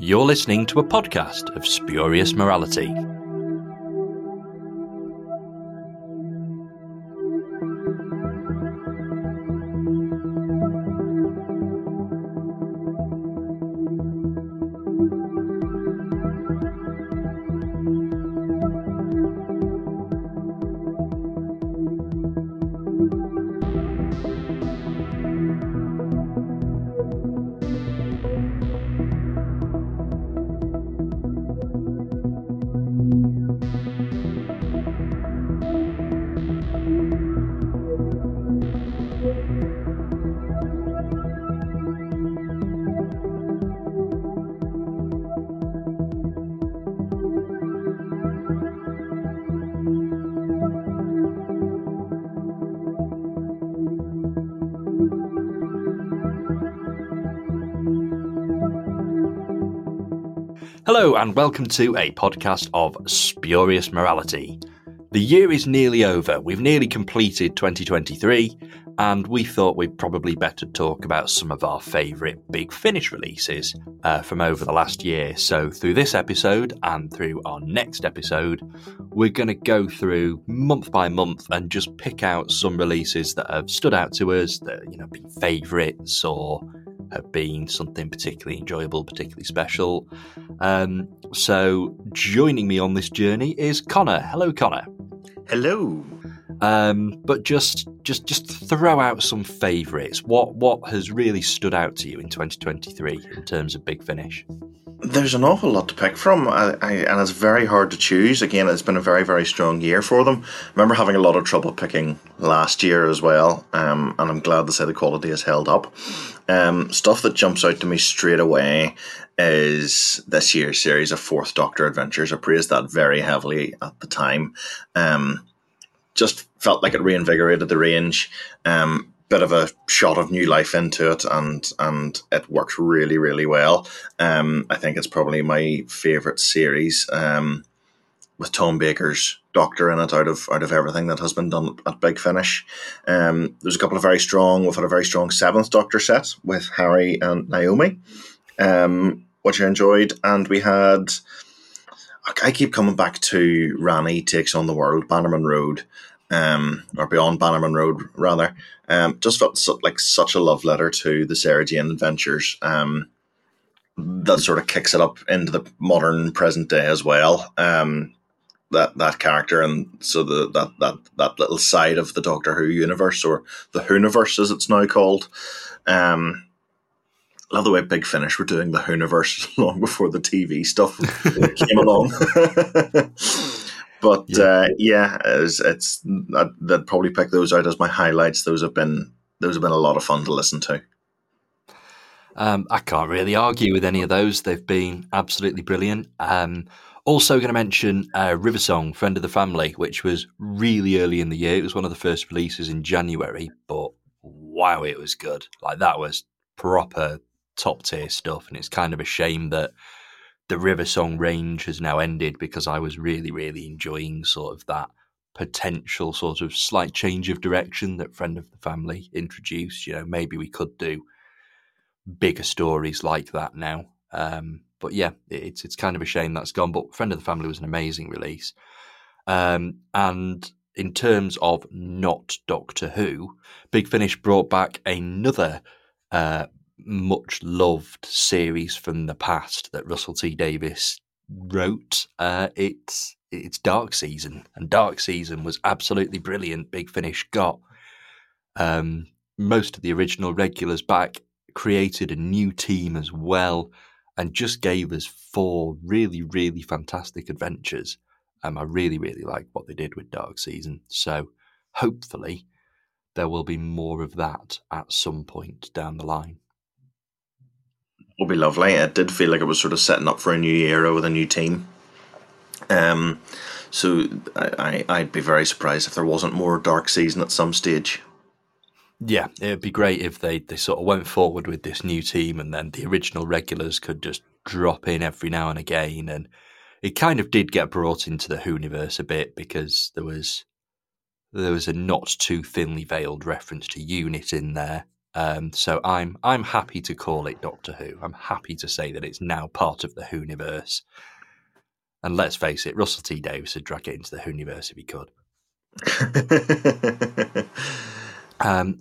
You're listening to a podcast of Spurious Morality. Hello and welcome to a podcast of Spurious Morality. The year is nearly over. We've nearly completed 2023 and we thought we'd probably better talk about some of our favourite Big Finish releases from over the last year. So through this episode and through our next episode, we're going to go through month by month and just pick out some releases that have stood out to us, that have been favourites or have been something particularly enjoyable, particularly special. So joining me on this journey is Connor. Hello, Connor. Hello. But just throw out some favourites. What has really stood out to you in 2023 in terms of Big Finish? There's an awful lot to pick from, and it's very hard to choose. Again, it's been a very, very strong year for them. I remember having a lot of trouble picking last year as well, and I'm glad to say the quality has held up. Stuff that jumps out to me straight away is this year's series of Fourth Doctor Adventures. I praised that very heavily at the time. Just felt like it reinvigorated the range. Bit of a shot of new life into it, and it works really, really well. I think it's probably my favourite series, with Tom Baker's Doctor in it, out of everything that has been done at Big Finish. There's a couple of very strong. We've had a very strong Seventh Doctor set with Harry and Naomi, which I enjoyed, and we had. I keep coming back to Rani Takes on the World, Bannerman Road. Or Beyond Bannerman Road, rather. Just felt like such a love letter to the Sarah Jane Adventures. That sort of kicks it up into the modern present day as well. That character, and so that little side of the Doctor Who universe, or the Hooniverse as it's now called. Love the way Big Finish were doing the Hooniverse long before the TV stuff came along. But I'd probably pick those out as my highlights. Those have been a lot of fun to listen to. I can't really argue with any of those. They've been absolutely brilliant. Also going to mention River Song, Friend of the Family, which was really early in the year. It was one of the first releases in January, but wow, it was good. Like, that was proper top tier stuff, and it's kind of a shame that the River Song range has now ended, because I was really, really enjoying sort of that potential sort of slight change of direction that Friend of the Family introduced. Maybe we could do bigger stories like that now. But yeah, it's kind of a shame that's gone. But Friend of the Family was an amazing release. And in terms of not Doctor Who, Big Finish brought back another much-loved series from the past that Russell T. Davies wrote. It's Dark Season, and Dark Season was absolutely brilliant. Big Finish got most of the original regulars back, created a new team as well, and just gave us 4 really, really fantastic adventures. I really, really liked what they did with Dark Season, so hopefully there will be more of that at some point down the line. Will be lovely. It did feel like it was sort of setting up for a new era with a new team. So I'd be very surprised if there wasn't more Dark Season at some stage. Yeah, it'd be great if they sort of went forward with this new team, and then the original regulars could just drop in every now and again. And it kind of did get brought into the Hooniverse a bit, because there was a not too thinly veiled reference to UNIT in there. So I'm happy to call it Doctor Who. I'm happy to say that it's now part of the Hooniverse. And let's face it, Russell T. Davies would drag it into the Hooniverse if he could.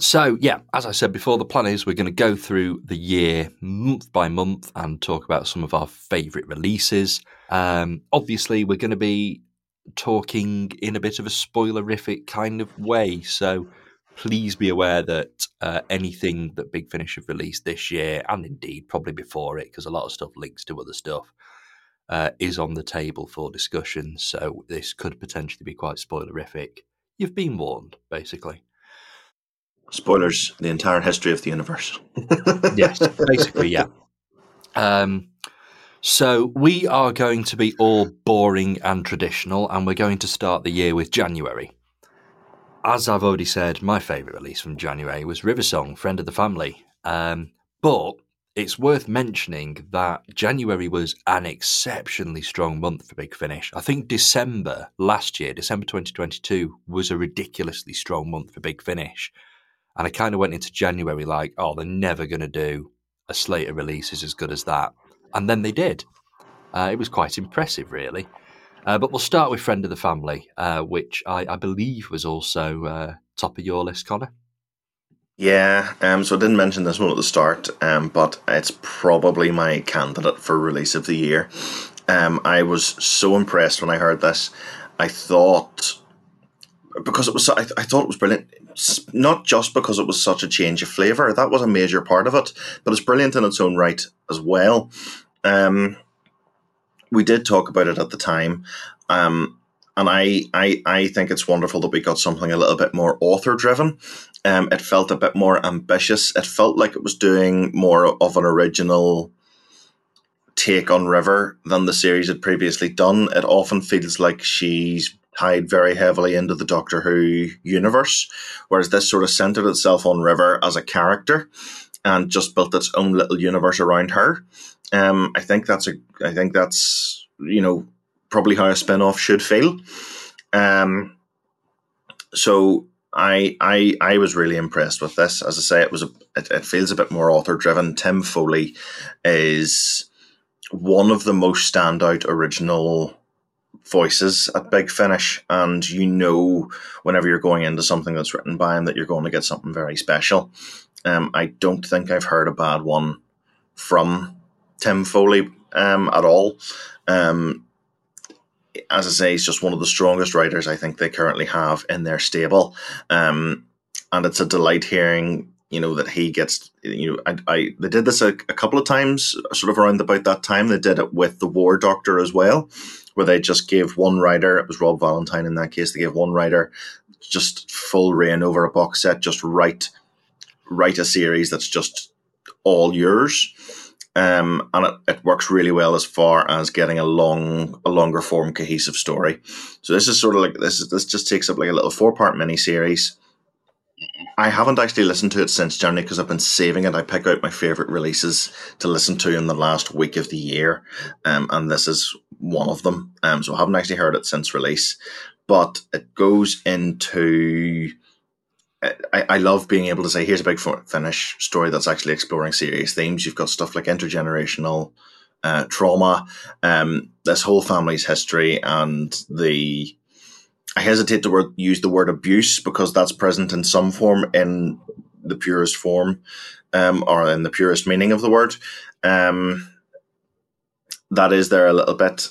So, yeah, as I said before, the plan is we're going to go through the year month by month and talk about some of our favourite releases. Obviously, we're going to be talking in a bit of a spoilerific kind of way, so please be aware that anything that Big Finish have released this year, and indeed probably before it, because a lot of stuff links to other stuff, is on the table for discussion, so this could potentially be quite spoilerific. You've been warned, basically. Spoilers, the entire history of the universe. Yes, basically, yeah. So we are going to be all boring and traditional, and we're going to start the year with January. As I've already said, my favourite release from January was River Song, Friend of the Family. But it's worth mentioning that January was an exceptionally strong month for Big Finish. I think December last year, December 2022, was a ridiculously strong month for Big Finish. And I kind of went into January like, oh, they're never going to do a slate of releases as good as that. And then they did. It was quite impressive, really. But we'll start with Friend of the Family, which I believe was also top of your list, Connor. Yeah, so I didn't mention this one at the start, but it's probably my candidate for release of the year. I was so impressed when I heard this. I thought, because it was, I thought it was brilliant. Not just because it was such a change of flavour, that was a major part of it, but it's brilliant in its own right as well. We did talk about it at the time, and I think it's wonderful that we got something a little bit more author-driven. It felt a bit more ambitious. It felt like it was doing more of an original take on River than the series had previously done. It often feels like she's tied very heavily into the Doctor Who universe, whereas this sort of centred itself on River as a character and just built its own little universe around her. I think that's you know, probably how a spin-off should feel. So I was really impressed with this. As I say, it feels a bit more author-driven. Tim Foley is one of the most standout original voices at Big Finish, and you know, whenever you're going into something that's written by him, that you're going to get something very special. I don't think I've heard a bad one from Tim Foley at all. As I say, he's just one of the strongest writers I think they currently have in their stable, and it's a delight hearing, you know, that he gets, you know, they did this a couple of times, sort of around about that time. They did it with the War Doctor as well, where they just gave one writer, it was Rob Valentine in that case, they gave one writer just full reign over a box set, just write a series that's just all yours. And it works really well as far as getting a longer form cohesive story. So this is sort of like, this just takes up like a little 4-part miniseries. I haven't actually listened to it since January because I've been saving it. I pick out my favourite releases to listen to in the last week of the year, and this is one of them. So I haven't actually heard it since release, but it goes into... I love being able to say, here's a Big Finish story that's actually exploring serious themes. You've got stuff like intergenerational trauma, this whole family's history, and the... I hesitate to use the word abuse because that's present in some form, in the purest form, or in the purest meaning of the word. That is there a little bit,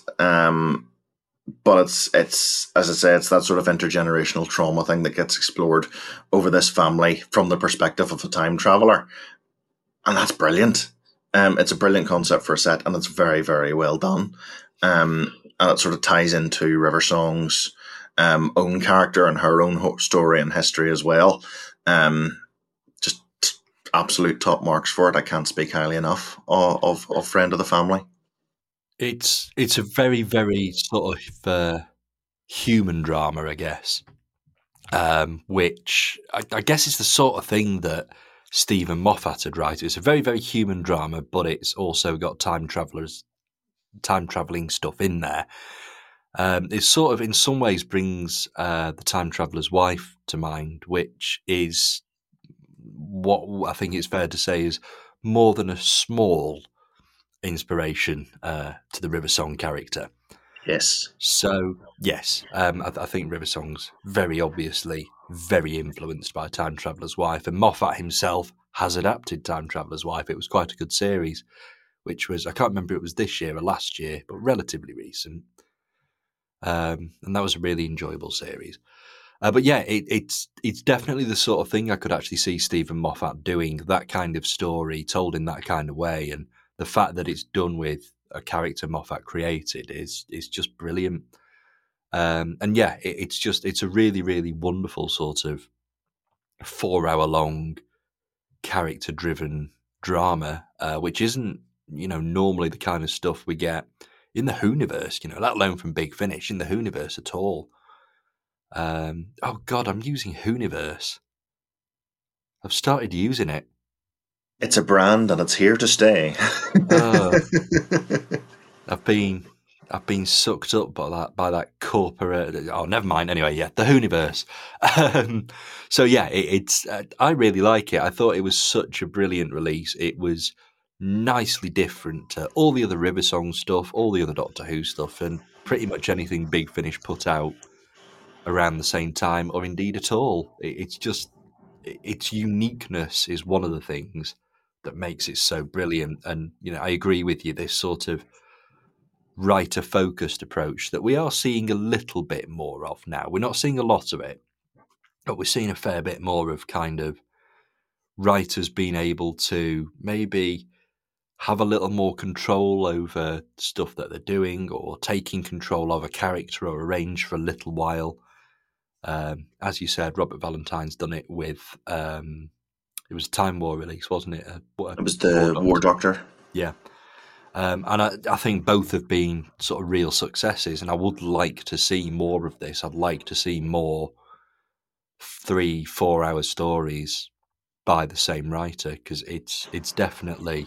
but it's as I say, it's that sort of intergenerational trauma thing that gets explored over this family from the perspective of a time traveler, and that's brilliant. It's a brilliant concept for a set, and it's very, very well done, and it sort of ties into River Song's own character and her own story and history as well. Just absolute top marks for it. I can't speak highly enough of Friend of the Family. It's a very, very sort of human drama, I guess, which I guess is the sort of thing that Stephen Moffat had written. It's a very, very human drama, but it's also got time traveling stuff in there. It sort of, in some ways, brings the Time Traveler's Wife to mind, which is what I think it's fair to say is more than a small inspiration to the River Song character. Yes. So, yes, I think River Song's very obviously very influenced by Time Traveller's Wife, and Moffat himself has adapted Time Traveller's Wife. It was quite a good series, which was, I can't remember if it was this year or last year, but relatively recent. And that was a really enjoyable series. But yeah, it's definitely the sort of thing I could actually see Stephen Moffat doing, that kind of story told in that kind of way. And the fact that it's done with a character Moffat created is just brilliant. And yeah, it's a really, really wonderful sort of 4 hour long character driven drama, which isn't, you know, normally the kind of stuff we get in the Hooniverse, you know, let alone from Big Finish, in the Hooniverse at all. Oh God, I'm using Hooniverse. I've started using it. It's a brand and it's here to stay. I've been sucked up by that corporate. Oh, never mind. Anyway, yeah, the Hooniverse. So yeah, it's I really like it. I thought it was such a brilliant release. It was nicely different to all the other River Song stuff, all the other Doctor Who stuff, and pretty much anything Big Finish put out around the same time, or indeed at all. It's just, its uniqueness is one of the things that makes it so brilliant. And, you know, I agree with you, this sort of writer-focused approach that we are seeing a little bit more of now. We're not seeing a lot of it, but we're seeing a fair bit more of kind of writers being able to maybe have a little more control over stuff that they're doing, or taking control of a character or a range for a little while. As you said, Robert Valentine's done it with, it was a Time War release, wasn't it? It was the War Doctor. Yeah. And I think both have been sort of real successes, and I would like to see more of this. I'd like to see more 3-4 hour stories by the same writer, because it's definitely...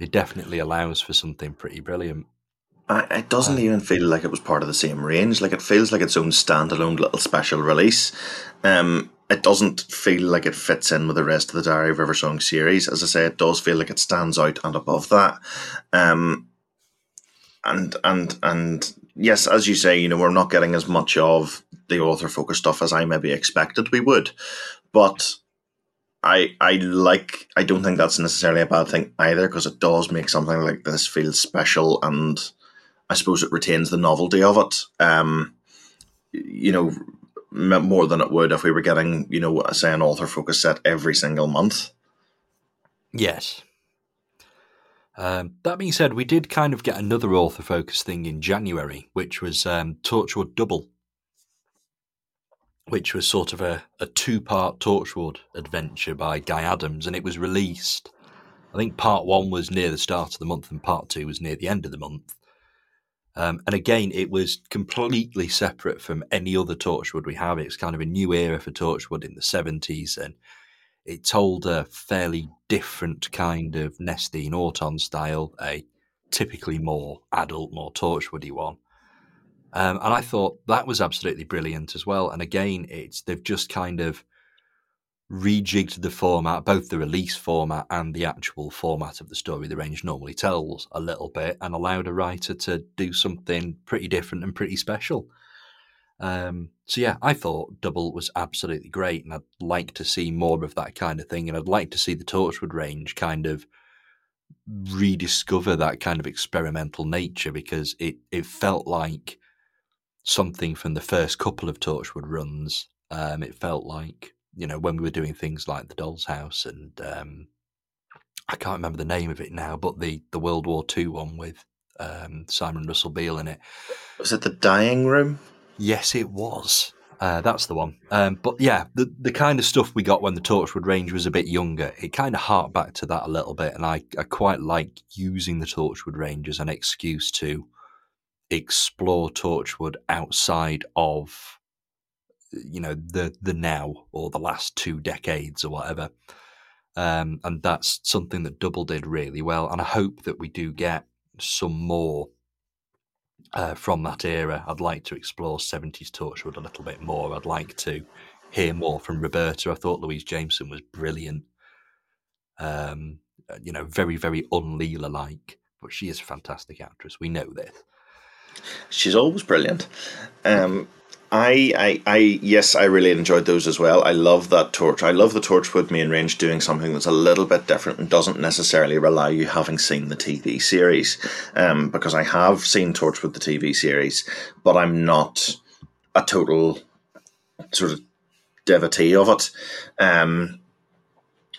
It definitely allows for something pretty brilliant. It doesn't even feel like it was part of the same range. Like, it feels like its own standalone little special release. It doesn't feel like it fits in with the rest of the Diary of River Song series. As I say, it does feel like it stands out and above that. And yes, as you say, you know, we're not getting as much of the author-focused stuff as I maybe expected we would, but I don't think that's necessarily a bad thing either, because it does make something like this feel special, and I suppose it retains the novelty of it, you know, more than it would if we were getting, you know, say an author focus set every single month. Yes. That being said, we did kind of get another author focus thing in January, which was Torchwood Double, which was sort of a two-part Torchwood adventure by Guy Adams, and it was released. I think part one was near the start of the month and part two was near the end of the month. And again, it was completely separate from any other Torchwood we have. It's kind of a new era for Torchwood in the 70s, and it told a fairly different kind of Nestene Auton style, a typically more adult, more Torchwoody one. And I thought that was absolutely brilliant as well. And again, they've just kind of rejigged the format, both the release format and the actual format of the story the range normally tells a little bit, and allowed a writer to do something pretty different and pretty special. So yeah, I thought Double was absolutely great, and I'd like to see more of that kind of thing. And I'd like to see the Torchwood range kind of rediscover that kind of experimental nature, because it felt like something from the first couple of Torchwood runs. It felt like, you know, when we were doing things like The Doll's House and I can't remember the name of it now, but the World War II one with Simon Russell Beale in it. Was it The Dying Room? Yes, it was. That's the one. But yeah, the kind of stuff we got when the Torchwood range was a bit younger, it kind of harked back to that a little bit, and I quite like using the Torchwood range as an excuse to explore Torchwood outside of, you know, the now or the last 2 decades or whatever, and that's something that Double did really well, and I hope that we do get some more from that era. I'd like to explore 70s Torchwood a little bit more. I'd like to hear more from Roberta. I thought Louise Jameson was brilliant. You know, very, very un-Leela-like, but she is a fantastic actress. We know this. She's always brilliant. I really enjoyed those as well. I love that torch. I love the Torchwood main range doing something that's a little bit different and doesn't necessarily rely you having seen the TV series, because I have seen Torchwood the TV series, but I'm not a total sort of devotee of it.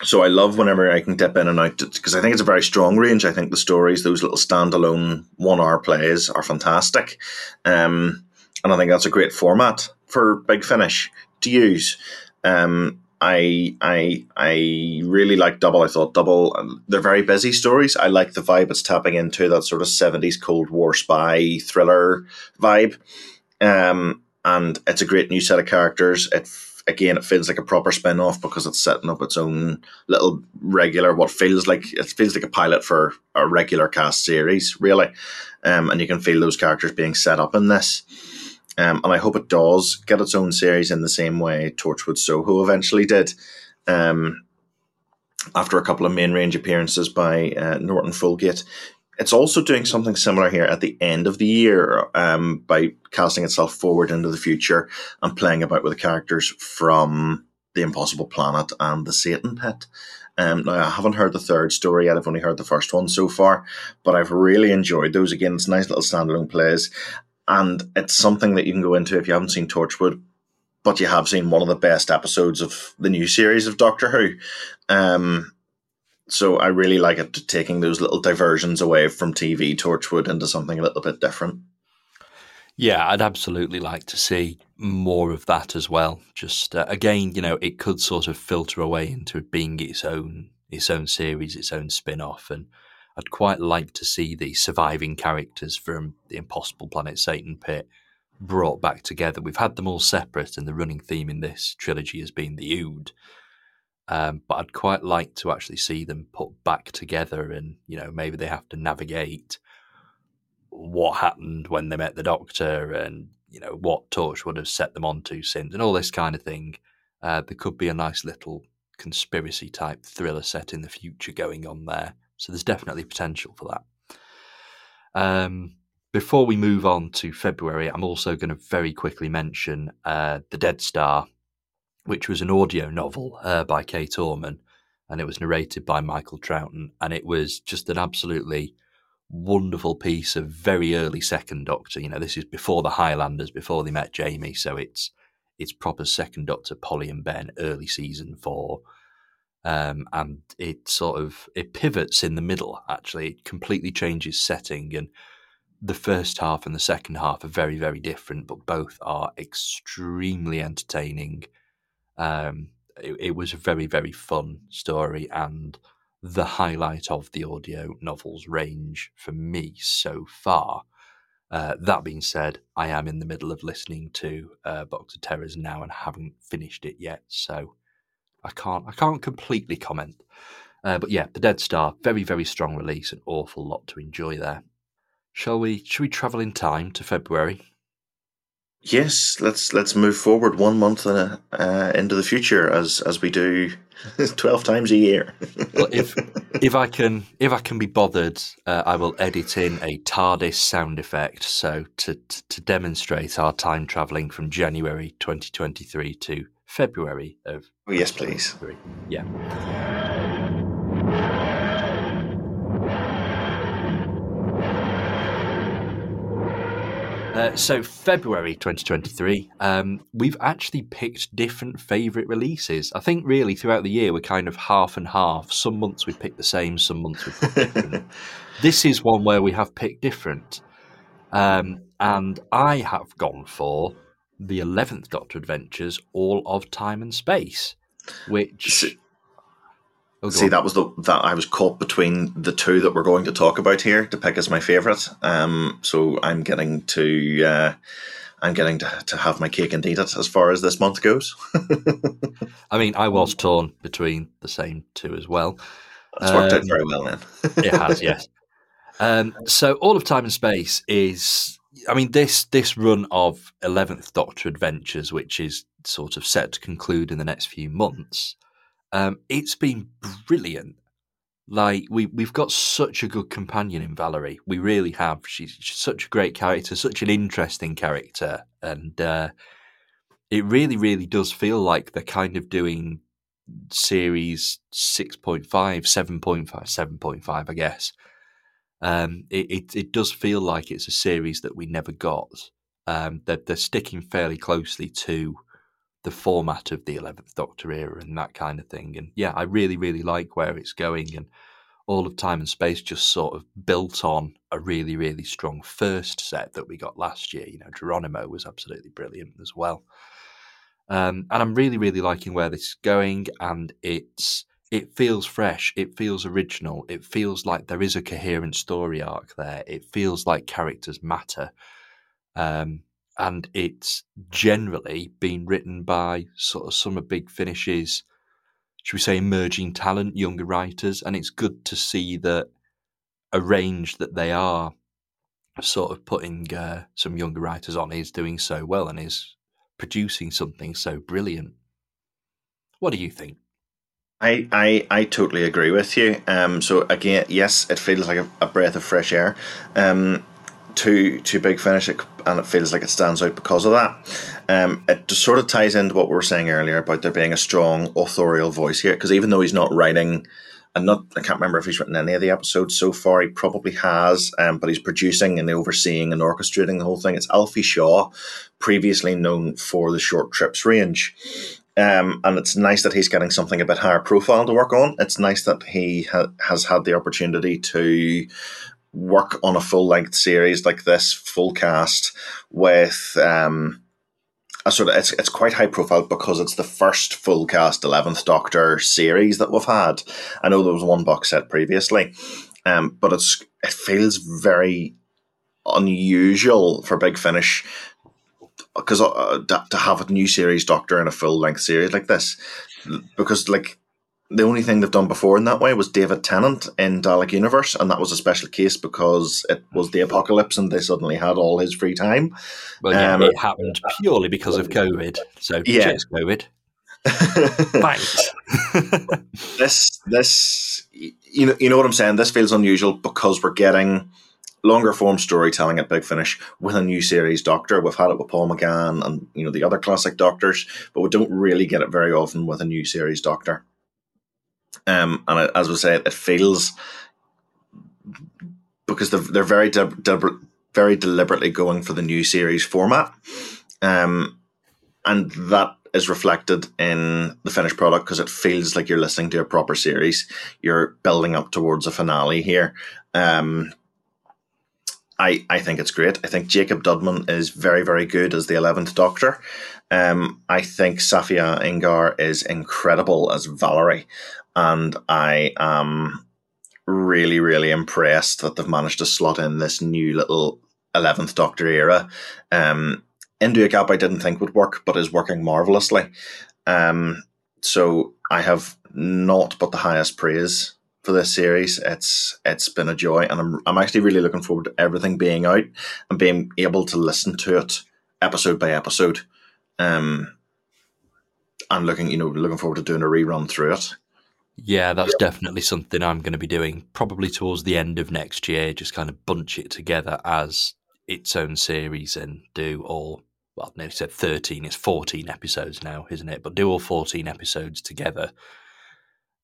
So I love whenever I can dip in and out, because I think it's a very strong range. I think the stories, those little standalone 1 hour plays, are fantastic. And I think that's a great format for Big Finish to use. I really like Double. I thought Double, they're very busy stories. I like the vibe it's tapping into, that sort of 70s Cold War spy thriller vibe. And it's a great new set of characters. Again, it feels like a proper spin-off because it's setting up its own little regular, it feels like a pilot for a regular cast series, really. And you can feel those characters being set up in this. And I hope it does get its own series in the same way Torchwood Soho eventually did. After a couple of main range appearances by Norton Folgate. It's also doing something similar here at the end of the year, by casting itself forward into the future and playing about with the characters from The Impossible Planet and The Satan Pit. Now, I haven't heard the third story yet. I've only heard the first one so far, but I've really enjoyed those. Again, it's nice little standalone plays, and it's something that you can go into if you haven't seen Torchwood, but you have seen one of the best episodes of the new series of Doctor Who. So I really like it, taking those little diversions away from TV Torchwood into something a little bit different. Yeah, I'd absolutely like to see more of that as well. Just again, you know, it could sort of filter away into being its own series, its own spin-off, and I'd quite like to see the surviving characters from The Impossible Planet, Satan Pit brought back together. We've had them all separate, and the running theme in this trilogy has been the Ood. But I'd quite like to actually see them put back together, and, you know, maybe they have to navigate what happened when they met the Doctor and, you know, what Torch would have set them onto since and all this kind of thing. There could be a nice little conspiracy type thriller set in the future going on there. So there's definitely potential for that. Before we move on to February, I'm also going to very quickly mention The Dead Star, which was an audio novel by Kate Orman, and it was narrated by Michael Troughton, and it was just an absolutely wonderful piece of very early Second Doctor. You know, this is before the Highlanders, before they met Jamie, so it's proper Second Doctor, Polly and Ben, early season 4, and it pivots in the middle, actually. It completely changes setting, and the first half and the second half are very, very different, but both are extremely entertaining. It was a very, very fun story, and the highlight of the audio novels range for me so far. That being said, I am in the middle of listening to Box of Terrors now and haven't finished it yet, so I can't completely comment. But yeah, The Dead Star, very, very strong release, an awful lot to enjoy there. Should we travel in time to February? Yes, let's move forward 1 month into the future, as we do 12 times a year. Well, if I can be bothered, I will edit in a TARDIS sound effect. So to demonstrate our time travelling from January 2023 to February of. Oh yes, please. Yeah. So February 2023, we've actually picked different favourite releases. I think really throughout the year we're kind of half and half. Some months we pick the same, some months we pick different. This is one where we have picked different. And I have gone for the 11th Doctor Adventures, All of Time and Space, which... See, that was that I was caught between the two that we're going to talk about here to pick as my favourite. So I'm getting to I'm getting to have my cake and eat it as far as this month goes. I mean, I was torn between the same two as well. It's worked out very well then. It has, yes. So All of Time and Space is, I mean, this run of 11th Doctor Adventures, which is sort of set to conclude in the next few months. It's been brilliant. Like, we've got such a good companion in Valerie. We really have. She's such a great character, such an interesting character. And it really, really does feel like they're kind of doing series 6.5, 7.5, 7.5, I guess. It does feel like it's a series that we never got. They're sticking fairly closely to the format of the 11th Doctor era and that kind of thing. And yeah, I really, really like where it's going. And All of Time and Space just sort of built on a really, really strong first set that we got last year. You know, Geronimo was absolutely brilliant as well. And I'm really, really liking where this is going, and it feels fresh, it feels original, it feels like there is a coherent story arc there, it feels like characters matter. And it's generally been written by sort of some of Big Finish's, should we say, emerging talent, younger writers, and it's good to see that a range that they are sort of putting some younger writers on is doing so well and is producing something so brilliant. What do you think? I totally agree with you. So again, yes, it feels like a breath of fresh air to Big Finish, and it feels like it stands out because of that. It just sort of ties into what we were saying earlier about there being a strong authorial voice here, because even though he's not writing, I can't remember if he's written any of the episodes so far, he probably has, but he's producing and overseeing and orchestrating the whole thing. It's Alfie Shaw, previously known for the Short Trips range. And it's nice that he's getting something a bit higher profile to work on. It's nice that he has had the opportunity to work on a full-length series like this, full cast, with a sort of it's quite high profile because it's the first full cast 11th Doctor series that we've had. I know there was one box set previously, but it feels very unusual for Big Finish, because to have a new series Doctor in a full-length series like this, because like the only thing they've done before in that way was David Tennant in Dalek Universe, and that was a special case because it was the apocalypse and they suddenly had all his free time. Well, yeah, it happened purely because of COVID. So yeah, cheers, COVID. Thanks. This, you know what I'm saying. This feels unusual because we're getting longer form storytelling at Big Finish with a new series Doctor. We've had it with Paul McGann and the other classic Doctors, but we don't really get it very often with a new series Doctor. And as we say, it feels, because they're very deliberately going for the new series format, and that is reflected in the finished product, because it feels like you're listening to a proper series. You're building up towards a finale here. I think it's great. I think Jacob Dudman is very, very good as the 11th Doctor. I think Safia Ingar is incredible as Valerie. And I am really, really impressed that they've managed to slot in this new little 11th Doctor era into a gap I didn't think would work, but is working marvellously. So I have naught but the highest praise for this series. It's been a joy, and I'm actually really looking forward to everything being out and being able to listen to it episode by episode. I'm looking forward to doing a rerun through it. Yeah, that's definitely something I'm going to be doing probably towards the end of next year, just kind of bunch it together as its own series and do all, well, I nearly said 13, it's 14 episodes now, isn't it? But do all 14 episodes together,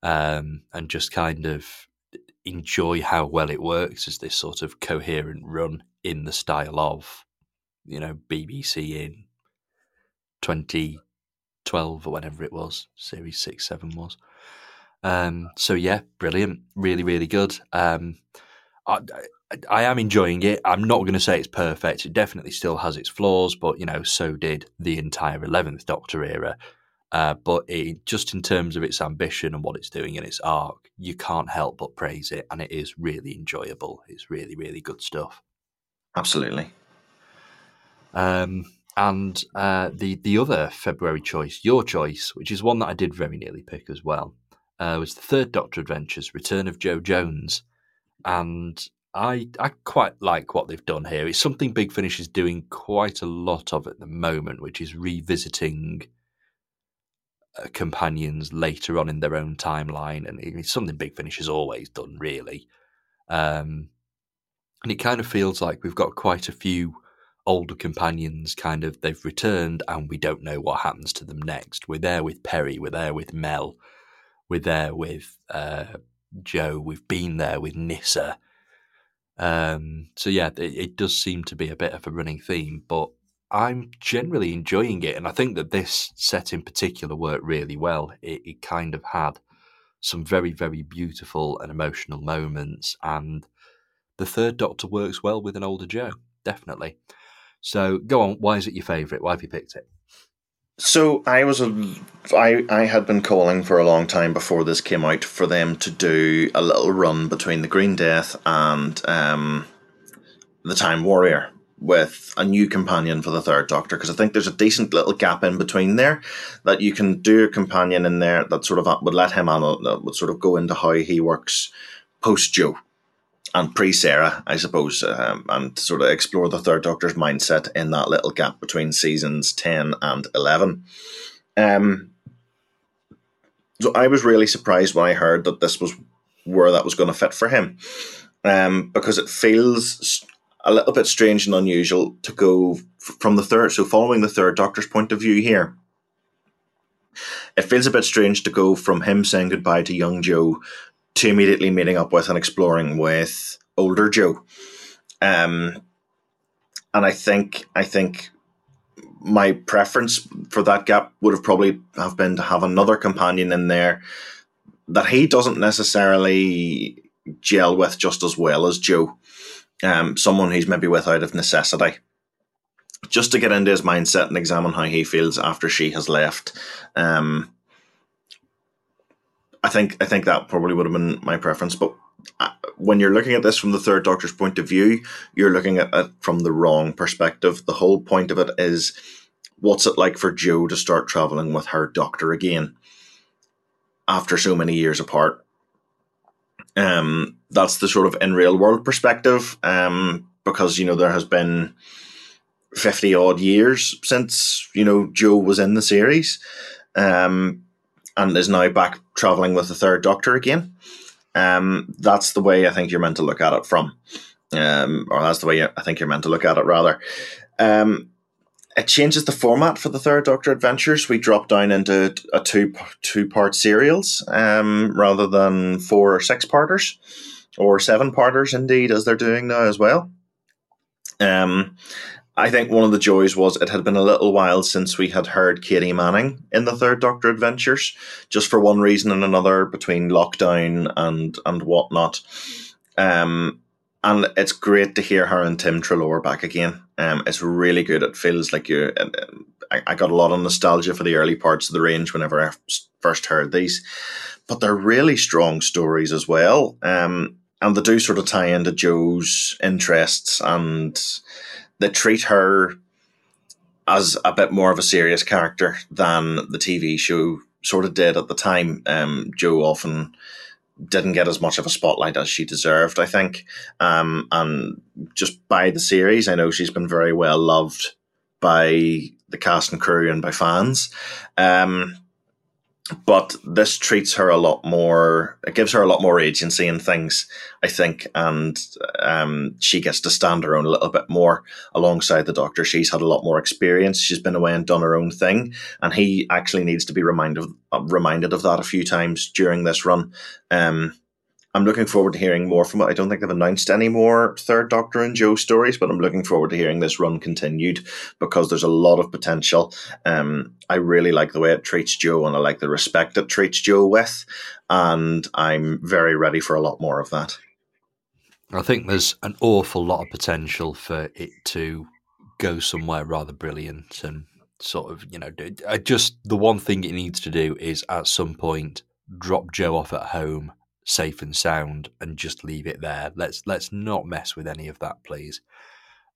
and just kind of enjoy how well it works as this sort of coherent run in the style of, BBC in 2012 or whenever it was, series 6, 7 was. So yeah, brilliant, really, really good. I am enjoying it. I'm not going to say it's perfect. It definitely still has its flaws, but so did the entire 11th Doctor era. But it, just in terms of its ambition and what it's doing in its arc, you can't help but praise it, and it is really enjoyable. It's really, really good stuff. Absolutely. And the other February choice, your choice, which is one that I did very nearly pick as well, was the Third Doctor Adventures, Return of Joe Jones. And I quite like what they've done here. It's something Big Finish is doing quite a lot of at the moment, which is revisiting companions later on in their own timeline, and it's something Big Finish has always done, really. And it kind of feels like we've got quite a few older companions, kind of, they've returned and we don't know what happens to them next. We're there with Perry, we're there with Mel, we're there with Joe, we've been there with Nissa. So yeah, it does seem to be a bit of a running theme, but I'm generally enjoying it, and I think that this set in particular worked really well. It kind of had some very, very beautiful and emotional moments, and the Third Doctor works well with an older Joe, definitely. So go on, why is it your favourite? Why have you picked it? So I had been calling for a long time before this came out for them to do a little run between the Green Death and the Time Warrior with a new companion for the Third Doctor, because I think there's a decent little gap in between there that you can do a companion in there that sort of would let him would sort of go into how he works post Joe and pre-Sarah, I suppose, and sort of explore the Third Doctor's mindset in that little gap between seasons 10 and 11. So I was really surprised when I heard that this was where that was going to fit for him, because it feels a little bit strange and unusual to go from the Third, so following the Third Doctor's point of view here, it feels a bit strange to go from him saying goodbye to young Joe to immediately meeting up with and exploring with older Joe. And I think my preference for that gap would have probably have been to have another companion in there that he doesn't necessarily gel with just as well as Joe. Someone who's maybe with out of necessity, just to get into his mindset and examine how he feels after she has left. I think that probably would have been my preference, but when you're looking at this from the Third Doctor's point of view, you're looking at it from the wrong perspective. The whole point of it is, what's it like for Joe to start travelling with her doctor again after so many years apart? That's the sort of in real world perspective, because, you know, there has been 50 odd years since, you know, Joe was in the series, and is now back travelling with the Third Doctor again. That's the way I think you're meant to look at it from. Or that's the way I think you're meant to look at it, rather. It changes the format for the Third Doctor Adventures. We drop down into a two-part serials, rather than 4 or 6-parters, or 7-parters, indeed, as they're doing now as well. I think one of the joys was it had been a little while since we had heard Katie Manning in the Third Doctor Adventures, just for one reason and another, between lockdown and whatnot. And it's great to hear her and Tim Treloar back again. It's really good. It feels like I got a lot of nostalgia for the early parts of the range whenever I first heard these. But they're really strong stories as well. And they do sort of tie into Joe's interests, and they treat her as a bit more of a serious character than the TV show sort of did at the time. Joe often didn't get as much of a spotlight as she deserved, I think. And just by the series, I know she's been very well loved by the cast and crew and by fans. But this treats her a lot more, it gives her a lot more agency in things, I think, and she gets to stand her own a little bit more alongside the Doctor. She's had a lot more experience, she's been away and done her own thing, and he actually needs to be reminded of that a few times during this run. I'm looking forward to hearing more from it. I don't think they've announced any more Third Doctor and Joe stories, but I'm looking forward to hearing this run continued, because there's a lot of potential. I really like the way it treats Joe, and I like the respect it treats Joe with, and I'm very ready for a lot more of that. I think there's an awful lot of potential for it to go somewhere rather brilliant, and sort of, you know, just the one thing it needs to do is at some point drop Joe off at home safe and sound and just leave it there. Let's not mess with any of that, please.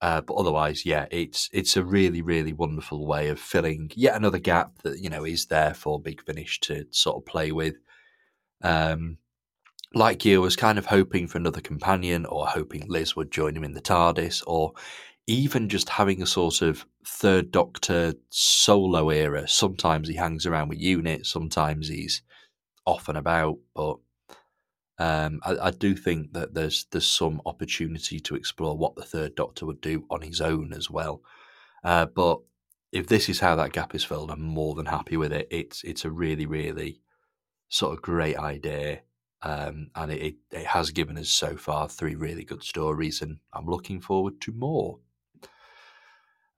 But otherwise, yeah, it's a really, really wonderful way of filling yet another gap that, you know, is there for Big Finish to sort of play with. Like you, I was kind of hoping for another companion, or hoping Liz would join him in the TARDIS, or even just having a sort of Third Doctor solo era. Sometimes he hangs around with UNIT, sometimes he's off and about, but I do think that there's some opportunity to explore what the Third Doctor would do on his own as well. But if this is how that gap is filled, I'm more than happy with it. It's a really, really sort of great idea. And it has given us so far three really good stories, and I'm looking forward to more.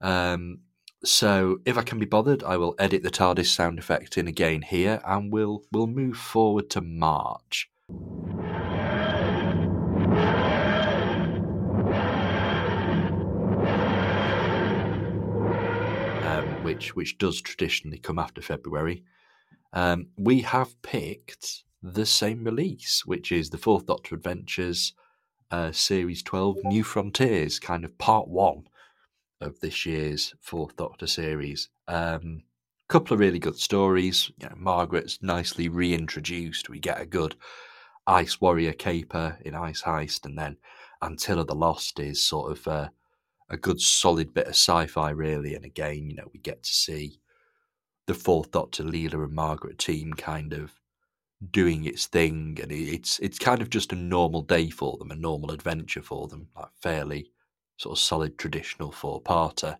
So if I can be bothered, I will edit the TARDIS sound effect in again here, and we'll move forward to March. Which does traditionally come after February. We have picked the same release, which is the Fourth Doctor Adventures Series 12 New Frontiers, kind of part one of this year's Fourth Doctor series. Couple of really good stories. You know, Margaret's nicely reintroduced. We get a good Ice Warrior caper in Ice Heist, and then Antilla the Lost is sort of a good solid bit of sci-fi, really. And again, you know, we get to see the Fourth Doctor, Leela and Margaret team kind of doing its thing, and it's kind of just a normal day for them, a normal adventure for them, like fairly sort of solid traditional four-parter,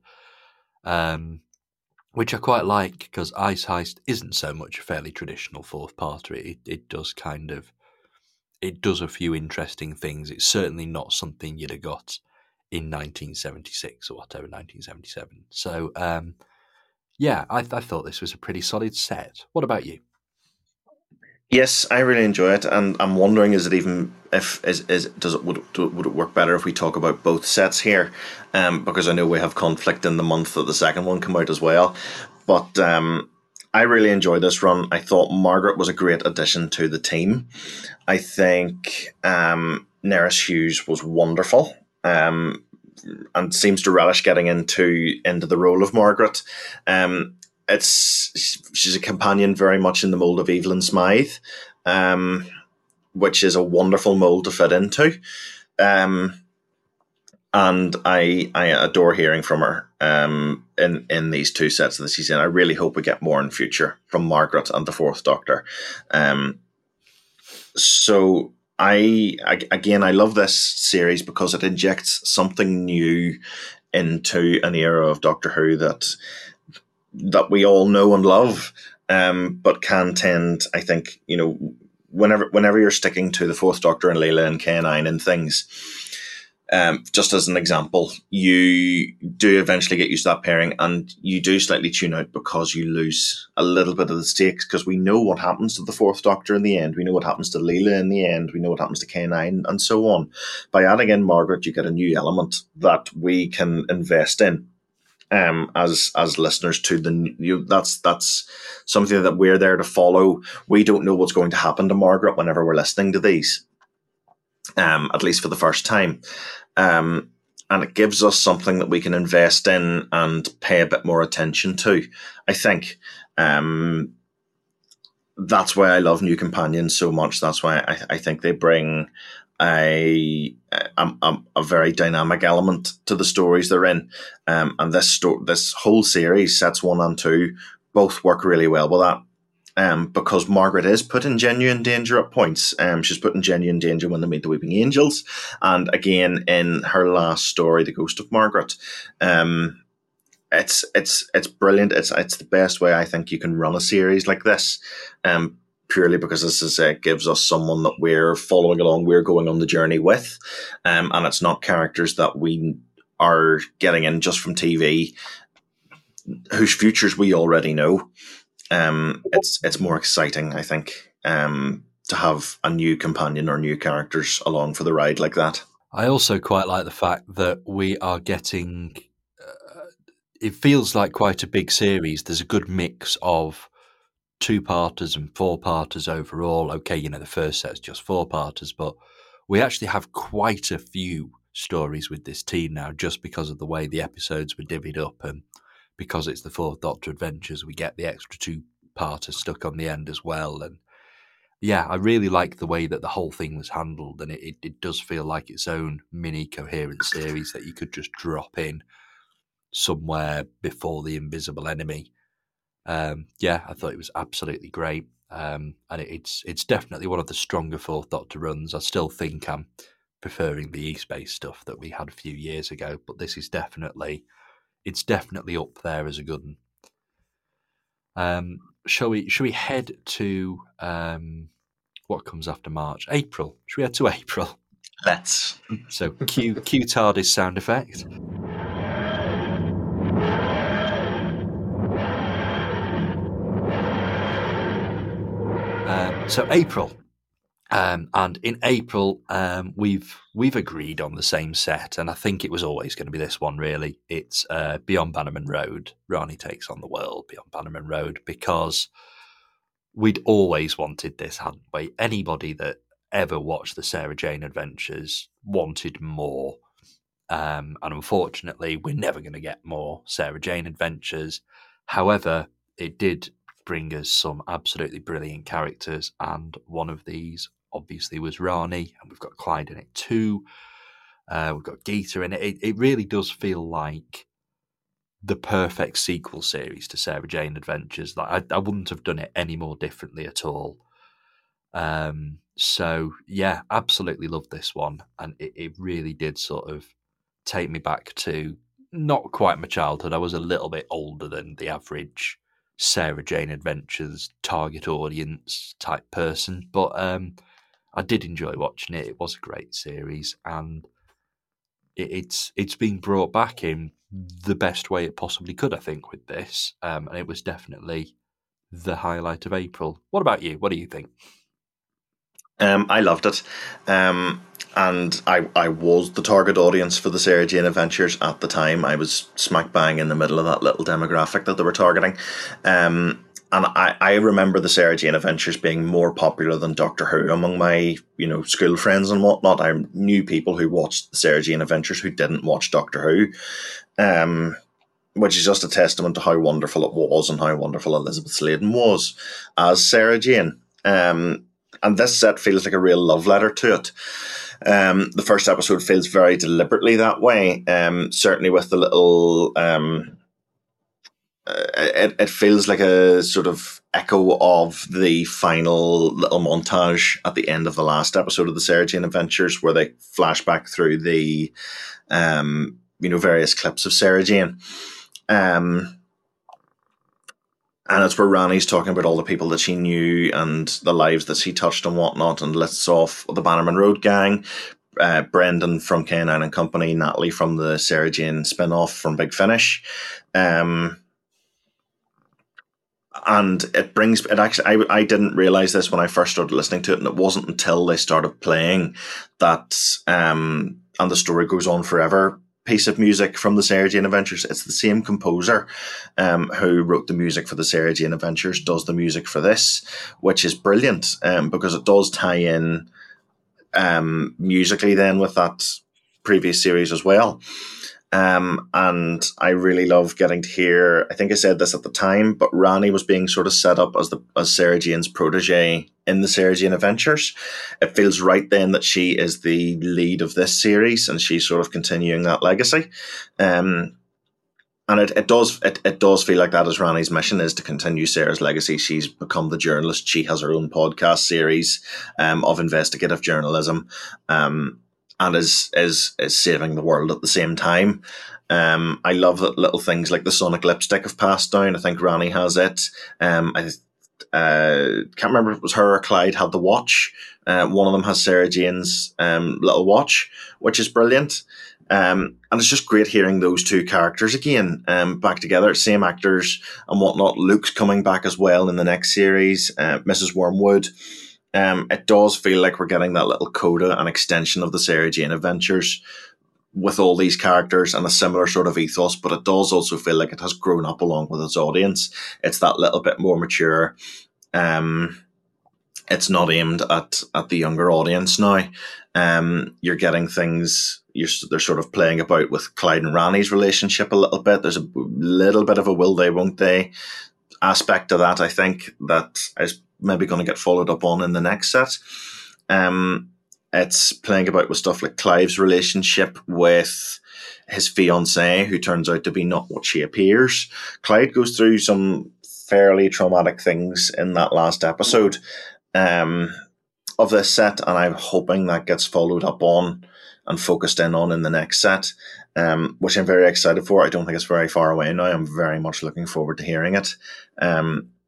which I quite like, because Ice Heist isn't so much a fairly traditional four-parter. It does a few interesting things. It's certainly not something you'd have got in 1976 or whatever, 1977. So, I thought this was a pretty solid set. What about you? Yes, I really enjoy it, and I'm wondering would it work better if we talk about both sets here, because I know we have conflict in the month that the second one came out as well. But I really enjoyed this run. I thought Margaret was a great addition to the team. I think Nerys Hughes was wonderful, and seems to relish getting into the role of Margaret. She's a companion very much in the mould of Evelyn Smythe, which is a wonderful mould to fit into, and I adore hearing from her in these two sets that she's in. I really hope we get more in future from Margaret and the Fourth Doctor. I love this series because it injects something new into an era of Doctor Who that we all know and love, but can tend, I think, you know, whenever you're sticking to the Fourth Doctor and Leela and K9 and things, just as an example, you do eventually get used to that pairing, and you do slightly tune out because you lose a little bit of the stakes, because we know what happens to the Fourth Doctor in the end, we know what happens to Leela in the end, we know what happens to K9, and so on. By adding in Margaret, you get a new element that we can invest in. As listeners to that's something that we're there to follow. We don't know what's going to happen to Margaret whenever we're listening to these, at least for the first time. And it gives us something that we can invest in and pay a bit more attention to, I think. That's why I love new companions so much. That's why I think they bring a very dynamic element to the stories they're in, and this whole series, sets 1 and 2, both work really well with that, because Margaret is put in genuine danger at points. She's put in genuine danger when they meet the Weeping Angels, and again in her last story, The Ghost of Margaret. It's brilliant. It's the best way I think you can run a series like this. Purely because, as I say, it gives us someone that we're following along, we're going on the journey with, and it's not characters that we are getting in just from TV, whose futures we already know. It's more exciting, I think, to have a new companion or new characters along for the ride like that. I also quite like the fact that we are getting... it feels like quite a big series. There's a good mix of two-parters and four-parters overall. Okay, you know, the first set's just four-parters, but we actually have quite a few stories with this team now, just because of the way the episodes were divvied up, and because it's the Fourth Doctor Adventures, we get the extra two-parter stuck on the end as well, and yeah, I really like the way that the whole thing was handled, and it does feel like its own mini coherent series that you could just drop in somewhere before the invisible enemy. Yeah, I thought it was absolutely great. And it's definitely one of the stronger Fourth Doctor runs. I still think I'm preferring the Eastbase stuff that we had a few years ago, but this is definitely up there as a good one. Shall we head to what comes after March? April. Shall we head to April? Let's. So cue TARDIS sound effect. So April, and in April we've agreed on the same set, and I think it was always going to be this one. Really, it's Beyond Bannerman Road. Rani Takes on the World. Beyond Bannerman Road, because we'd always wanted this, hadn't we? Anybody that ever watched the Sarah Jane Adventures wanted more, and unfortunately, we're never going to get more Sarah Jane Adventures. However, it did bring us some absolutely brilliant characters, and one of these obviously was Rani, and we've got Clyde in it too. We've got Geeta in it. It really does feel like the perfect sequel series to Sarah Jane Adventures. Like I wouldn't have done it any more differently at all. So yeah, absolutely loved this one, and it really did sort of take me back to not quite my childhood. I was a little bit older than the average Sarah Jane Adventures target audience type person, but I did enjoy watching it. It was a great series, and it's been brought back in the best way it possibly could, I think, with this, and it was definitely the highlight of April. What about you? What do you think? I loved it, and I was the target audience for the Sarah Jane Adventures at the time. I was smack bang in the middle of that little demographic that they were targeting. And I remember the Sarah Jane Adventures being more popular than Doctor Who among my, school friends and whatnot. I knew people who watched the Sarah Jane Adventures who didn't watch Doctor Who, which is just a testament to how wonderful it was and how wonderful Elizabeth Sladen was as Sarah Jane. And this set feels like a real love letter to it. The first episode feels very deliberately that way. Certainly with the little, it feels like a sort of echo of the final little montage at the end of the last episode of the Sarah Jane Adventures, where they flash back through the, various clips of Sarah Jane. And it's where Rani's talking about all the people that she knew and the lives that she touched and whatnot, and lists off the Bannerman Road gang, Brendan from K9 and Company, Natalie from the Sarah Jane spin-off from Big Finish. And it brings, it actually, I didn't realise this when I first started listening to it, and it wasn't until they started playing that, and the story goes on forever, piece of music from the Sarah Jane Adventures. It's the same composer who wrote the music for the Sarah Jane Adventures does the music for this, which is brilliant, because it does tie in musically then with that previous series as well. And I really love getting to hear, I think I said this at the time, but Rani was being sort of set up as Sarah Jane's protege in the Sarah Jane Adventures. It feels right then that she is the lead of this series, and she's sort of continuing that legacy. And it does feel like that is Rani's mission, is to continue Sarah's legacy. She's become the journalist. She has her own podcast series of investigative journalism, and is saving the world at the same time. I love that little things like the sonic lipstick have passed down. I think Rani has it. I can't remember if it was her or Clyde had the watch. One of them has Sarah Jane's little watch, which is brilliant. And it's just great hearing those two characters again back together, same actors and whatnot. Luke's coming back as well in the next series, Mrs. Wormwood. It does feel like we're getting that little coda and extension of the Sarah Jane Adventures with all these characters and a similar sort of ethos, but it does also feel like it has grown up along with its audience. It's that little bit more mature. It's not aimed at the younger audience now. You're getting things, they're sort of playing about with Clyde and Rani's relationship a little bit. There's a little bit of a will they, won't they aspect to that, I think, that is maybe going to get followed up on in the next set. It's playing about with stuff like Clive's relationship with his fiancée, who turns out to be not what she appears. Clyde goes through some fairly traumatic things in that last episode of this set, and I'm hoping that gets followed up on and focused in on in the next set, which I'm very excited for. I don't think it's very far away now. I'm very much looking forward to hearing it.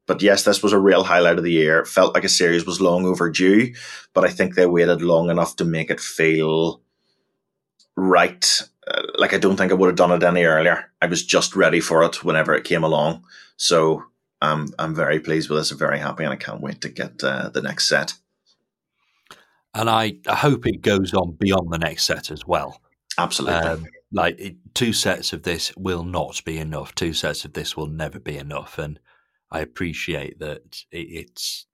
But yes, this was a real highlight of the year. It felt like a series was long overdue, but I think they waited long enough to make it feel right. Like, I don't think I would have done it any earlier. I was just ready for it whenever it came along. So I'm very pleased with this. I'm very happy, and I can't wait to get the next set. And I hope it goes on beyond the next set as well. Absolutely. Two sets of this will not be enough. Two sets of this will never be enough. And I appreciate that it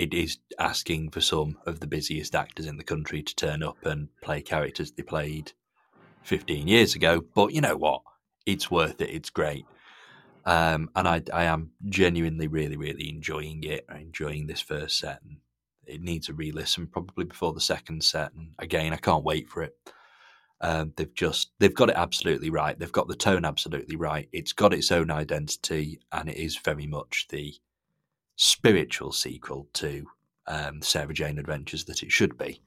is asking for some of the busiest actors in the country to turn up and play characters they played 15 years ago. But you know what? It's worth it. It's great. And I am genuinely really, really enjoying it. I'm enjoying this first set. And it needs a re-listen probably before the second set. And again, I can't wait for it. They've got it absolutely right. They've got the tone absolutely right. It's got its own identity, and it is very much the spiritual sequel to Sarah Jane Adventures that it should be.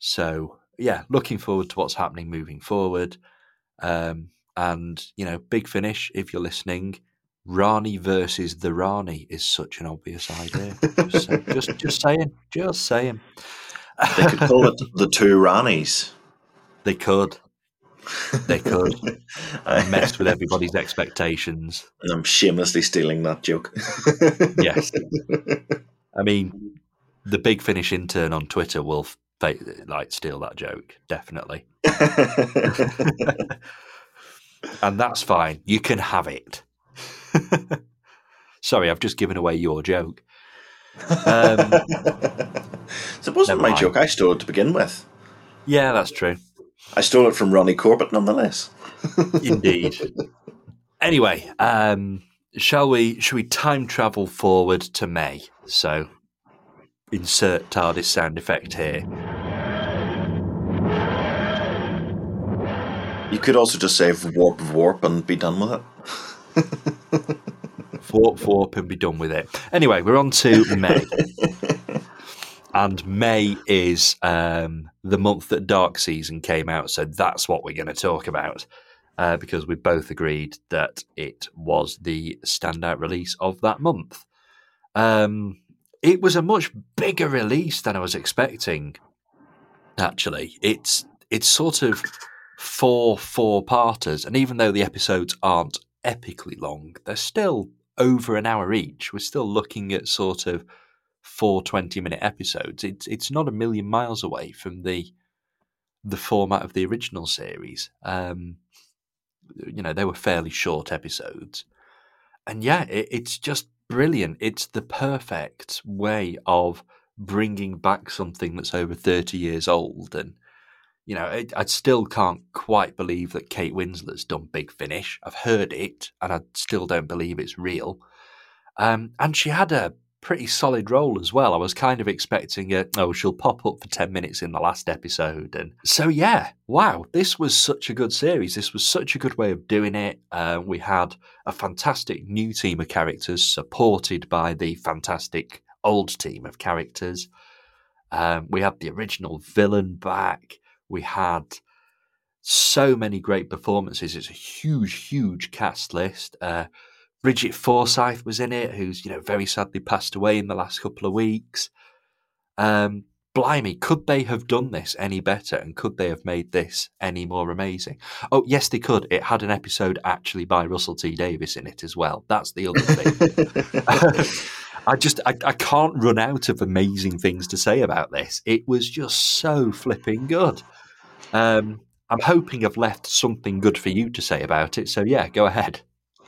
So yeah, looking forward to what's happening moving forward. And Big Finish, if you're listening, Rani versus the Rani is such an obvious idea. Just saying. They could call it the two Ranis. They could. I messed with everybody's expectations. And I'm shamelessly stealing that joke. Yes. I mean, the Big Finish intern on Twitter will steal that joke, definitely. And that's fine. You can have it. Sorry, I've just given away your joke. So it wasn't my joke. I stole it to begin with. Yeah, that's true. I stole it from Ronnie Corbett, nonetheless. Indeed. Anyway, should we time travel forward to May? So, insert TARDIS sound effect here. You could also just say warp and be done with it. warp and be done with it. Anyway, we're on to May. And May is the month that Dark Season came out, so that's what we're going to talk about, because we both agreed that it was the standout release of that month. It was a much bigger release than I was expecting, actually. It's sort of four-parters, and even though the episodes aren't epically long, they're still over an hour each. We're still looking at sort of 4 20-minute episodes. It's not a million miles away from the format of the original series. They were fairly short episodes, and yeah, it's just brilliant. It's the perfect way of bringing back something that's over 30 years old, and I still can't quite believe that Kate Winslet's done Big Finish. I've heard it, and I still don't believe it's real. And she had a pretty solid role as well. I was kind of expecting she'll pop up for 10 minutes in the last episode. And so, yeah, wow, this was such a good series. This was such a good way of doing it. We had a fantastic new team of characters supported by the fantastic old team of characters. We had the original villain back. We had so many great performances. It's a huge, huge cast list. Bridget Forsyth was in it, who's very sadly passed away in the last couple of weeks. Blimey, could they have done this any better, and could they have made this any more amazing? Oh, yes, they could. It had an episode actually by Russell T. Davies in it as well. That's the other thing. I can't run out of amazing things to say about this. It was just so flipping good. I'm hoping I've left something good for you to say about it. So yeah, go ahead.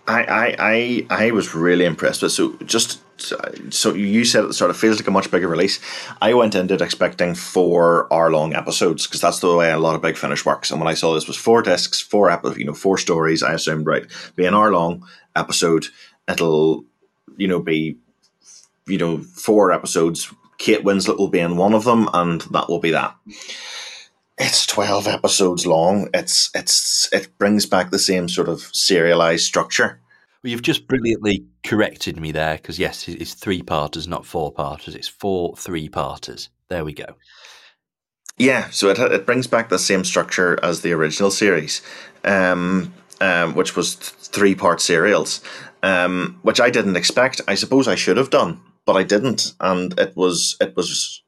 I was really impressed with it. So you said at the start, it feels like a much bigger release. I went into it expecting 4-hour-long episodes, because that's the way a lot of Big Finish works. And when I saw this was 4 discs, 4 stories, I assumed, right, be an hour-long episode. It'll be you know, 4 episodes. Kate Winslet will be in one of them, and that will be that. It's 12 episodes long. It brings back the same sort of serialized structure. Well, you've just brilliantly corrected me there, because yes, it's 3-parters, not 4-parters. It's 4 3-parters. There we go. Yeah, so it brings back the same structure as the original series, which was 3-part serials, which I didn't expect. I suppose I should have done, but I didn't, and it was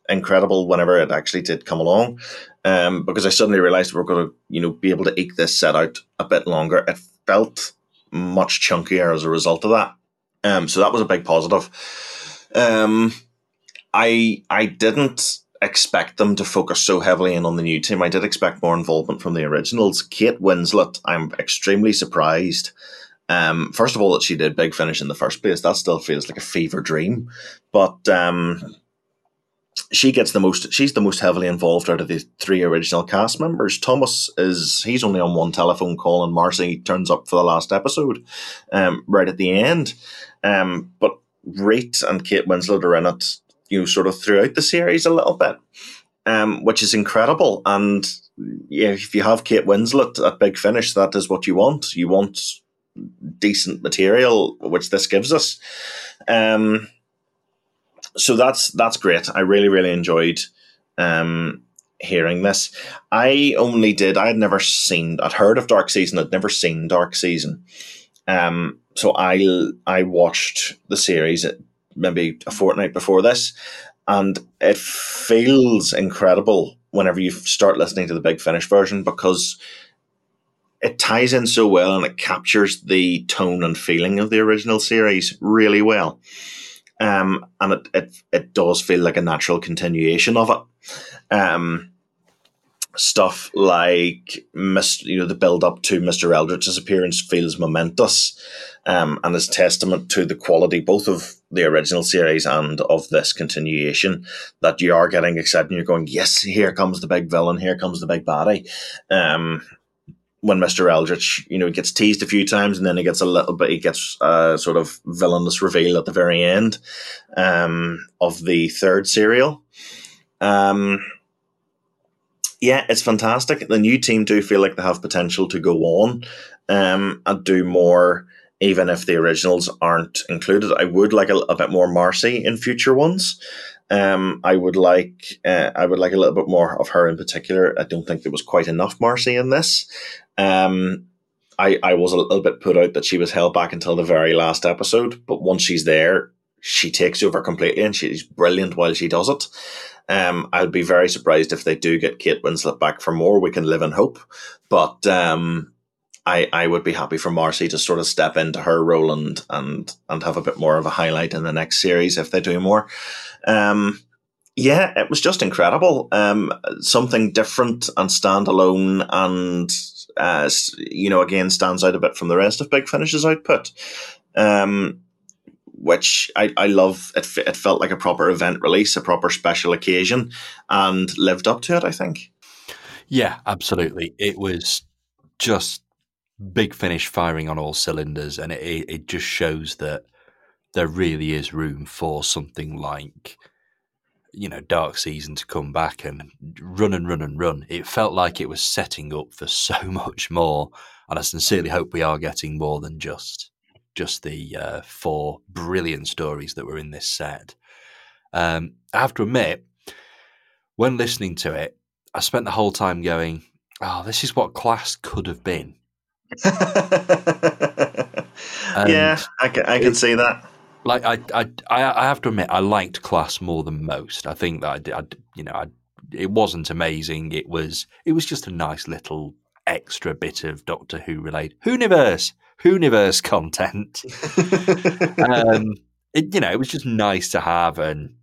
incredible whenever it actually did come along, because I suddenly realised we're going to, you know, be able to eke this set out a bit longer. It felt much chunkier as a result of that, so that was a big positive. I didn't expect them to focus so heavily in on the new team. I did expect more involvement from the originals. Kate Winslet, I'm extremely surprised. First of all, that she did Big Finish in the first place. That still feels like a fever dream, but she gets the most. She's the most heavily involved out of the 3 original cast members. Thomas he's only on 1 telephone call, and Marcy turns up for the last episode, right at the end. But Rhett and Kate Winslet are in it, you know, sort of throughout the series a little bit, which is incredible. And yeah, if you have Kate Winslet at Big Finish, that is what you want. You want decent material, which this gives us, so that's great. I really enjoyed hearing this. I'd heard of Dark Season, I'd never seen Dark Season, so I watched the series maybe a fortnight before this, and it feels incredible whenever you start listening to the Big Finish version, because it ties in so well, and it captures the tone and feeling of the original series really well. And it does feel like a natural continuation of it. Stuff like the build up to Mr. Eldritch's appearance feels momentous, and is testament to the quality both of the original series and of this continuation, that you are getting excited and you're going, yes, here comes the big villain, here comes the big baddie. When Mr. Eldritch, gets teased a few times, and then he gets a sort of villainous reveal at the very end of the 3rd serial. Yeah, it's fantastic. The new team do feel like they have potential to go on and do more, even if the originals aren't included. I would like a bit more Marcy in future ones. I would like a little bit more of her in particular. I don't think there was quite enough Marcy in this. I was a little bit put out that she was held back until the very last episode, but once she's there, she takes over completely, and she's brilliant while she does it. I'd be very surprised if they do get Kate Winslet back for more. We can live in hope, but I would be happy for Marcy to sort of step into her role and have a bit more of a highlight in the next series if they do more. Yeah, it was just incredible. Something different and standalone, and again stands out a bit from the rest of Big Finish's output, which I love. It felt like a proper event release, a proper special occasion, and lived up to it, I think. Yeah, absolutely. It was just Big Finish firing on all cylinders, and it just shows that there really is room for something like, Dark Season to come back and run. It felt like it was setting up for so much more, and I sincerely hope we are getting more than just the 4 brilliant stories that were in this set. I have to admit, when listening to it, I spent the whole time going, oh, this is what class could have been. Yeah, I can see that. Like I have to admit, I liked Class more than most. I think that it wasn't amazing. It was just a nice little extra bit of Doctor Who related Hooniverse content. It was just nice to have, and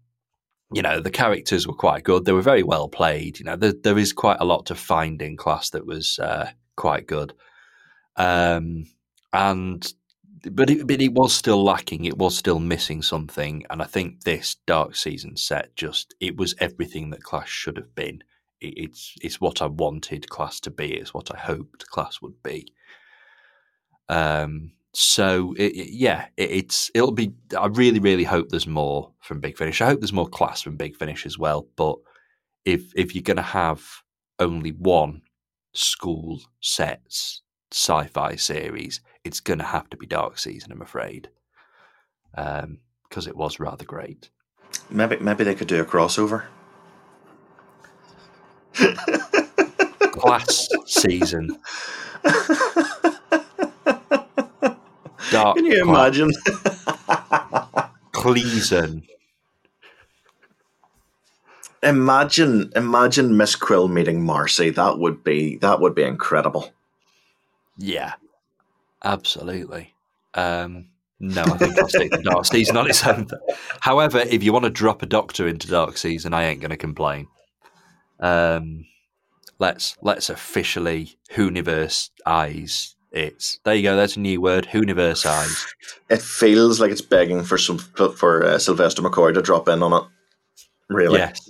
the characters were quite good. They were very well played. There is quite a lot to find in Class that was quite good. But it was still lacking. It was still missing something. And I think this Dark Season set it was everything that Class should have been. It's what I wanted Class to be. It's what I hoped Class would be. So it'll be. I really, really hope there's more from Big Finish. I hope there's more class from Big Finish as well. But if you're going to have only one school sets sci-fi series, it's going to have to be Dark Season, I'm afraid, because it was rather great. Maybe they could do a crossover. Class Season. Dark Can you imagine? Cleason. Imagine Miss Quill meeting Marcy. That would be incredible. Yeah, absolutely. No, I think I'll stick to Dark Season on its own. However, if you want to drop a Doctor into Dark Season, I ain't going to complain. Let's officially Hooniverse-ize it. There you go. That's a new word. Hooniverse-ize. It feels like it's begging for Sylvester McCoy to drop in on it. Really? Yes.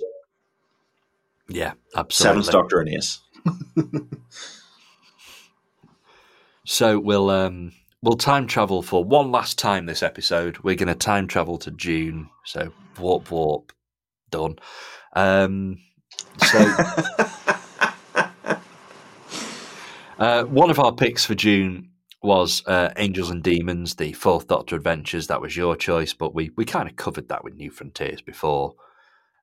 Yeah, absolutely. 7th Doctor Aeneas. So we'll time travel for one last time this episode. We're going to time travel to June. So warp, done. One of our picks for June was Angels and Demons, the 4th Doctor Adventures. That was your choice, but we kind of covered that with New Frontiers before.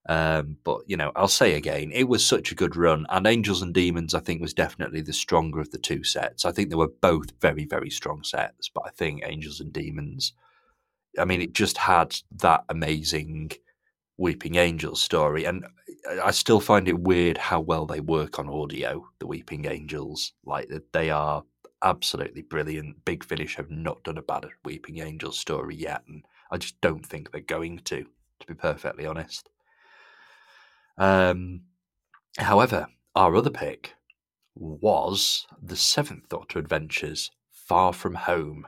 But, you know, I'll say again, it was such a good run, and Angels and Demons, I think, was definitely the stronger of the two sets. I think they were both very, very strong sets, but I think Angels and Demons, I mean, it just had that amazing Weeping Angels story, and I still find it weird how well they work on audio, the Weeping Angels. Like, they are absolutely brilliant. Big Finish have not done a bad Weeping Angels story yet, and I just don't think they're going to be perfectly honest. However, our other pick was the 7th Doctor Adventures, Far From Home.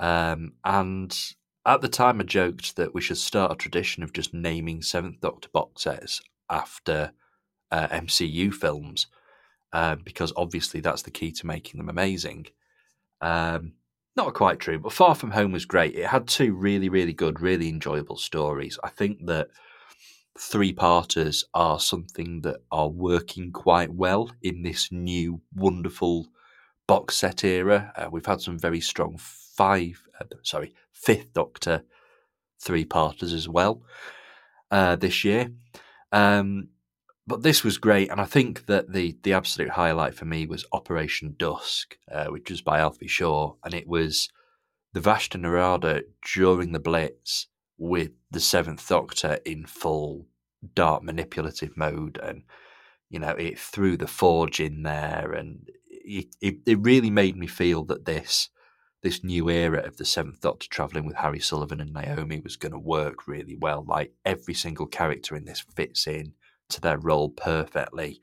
And at the time I joked that we should start a tradition of just naming 7th Doctor box sets after MCU films, because obviously that's the key to making them amazing. Not quite true, but Far From Home was great. It had two really, really good, really enjoyable stories. I think that three-parters are something that are working quite well in this new wonderful box set era. We've had some very strong 5th Doctor three-parters as well this year. But this was great, and I think that the absolute highlight for me was Operation Dusk, which was by Alfie Shaw, and it was the Vashta Narada during the Blitz with the 7th Doctor in full dark manipulative mode, and you know, it threw the Forge in there, and it really made me feel that this new era of the 7th Doctor travelling with Harry Sullivan and Naomi was going to work really well. Like, every single character in this fits in to their role perfectly.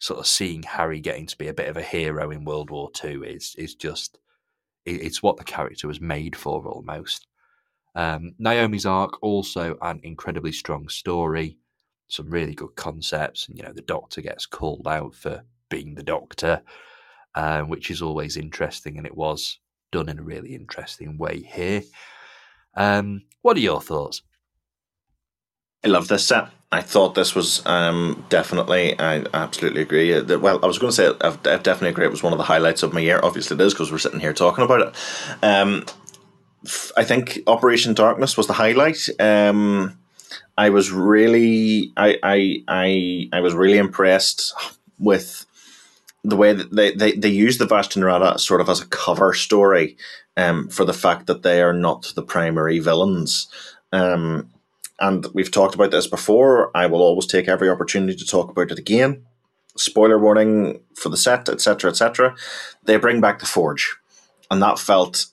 Sort of seeing Harry getting to be a bit of a hero in World War II is just, it's what the character was made for almost. Naomi's arc, also an incredibly strong story, some really good concepts, and you know, the Doctor gets called out for being the Doctor, which is always interesting, and it was done in a really interesting way here. What are your thoughts? I love this set. I thought this was definitely, I absolutely agree. Well, I was going to say, I definitely agree, it was one of the highlights of my year. Obviously it is, because we're sitting here talking about it. I think Operation Darkness was the highlight. I was really impressed with the way that they use the Vashta Narada sort of as a cover story, for the fact that they are not the primary villains. And we've talked about this before. I will always take every opportunity to talk about it again. Spoiler warning for the set, etc., etc. They bring back the Forge, and that felt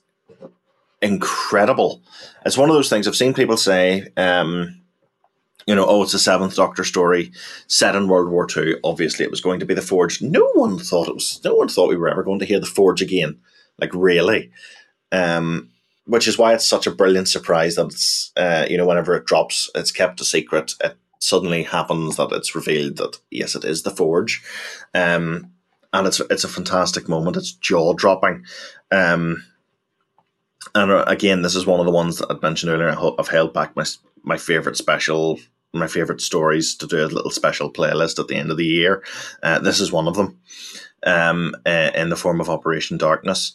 incredible. It's one of those things I've seen people say, you know, oh, it's a 7th Doctor story set in World War II. Obviously, it was going to be the Forge. No one thought we were ever going to hear the Forge again. Like, really, which is why it's such a brilliant surprise that it's, you know, whenever it drops, it's kept a secret. It suddenly happens that it's revealed that yes, it is the Forge, and it's a fantastic moment. It's jaw dropping. And again, this is one of the ones that I'd mentioned earlier. I've held back my favourite special, my favourite stories to do a little special playlist at the end of the year. This is one of them, in the form of Operation Darkness.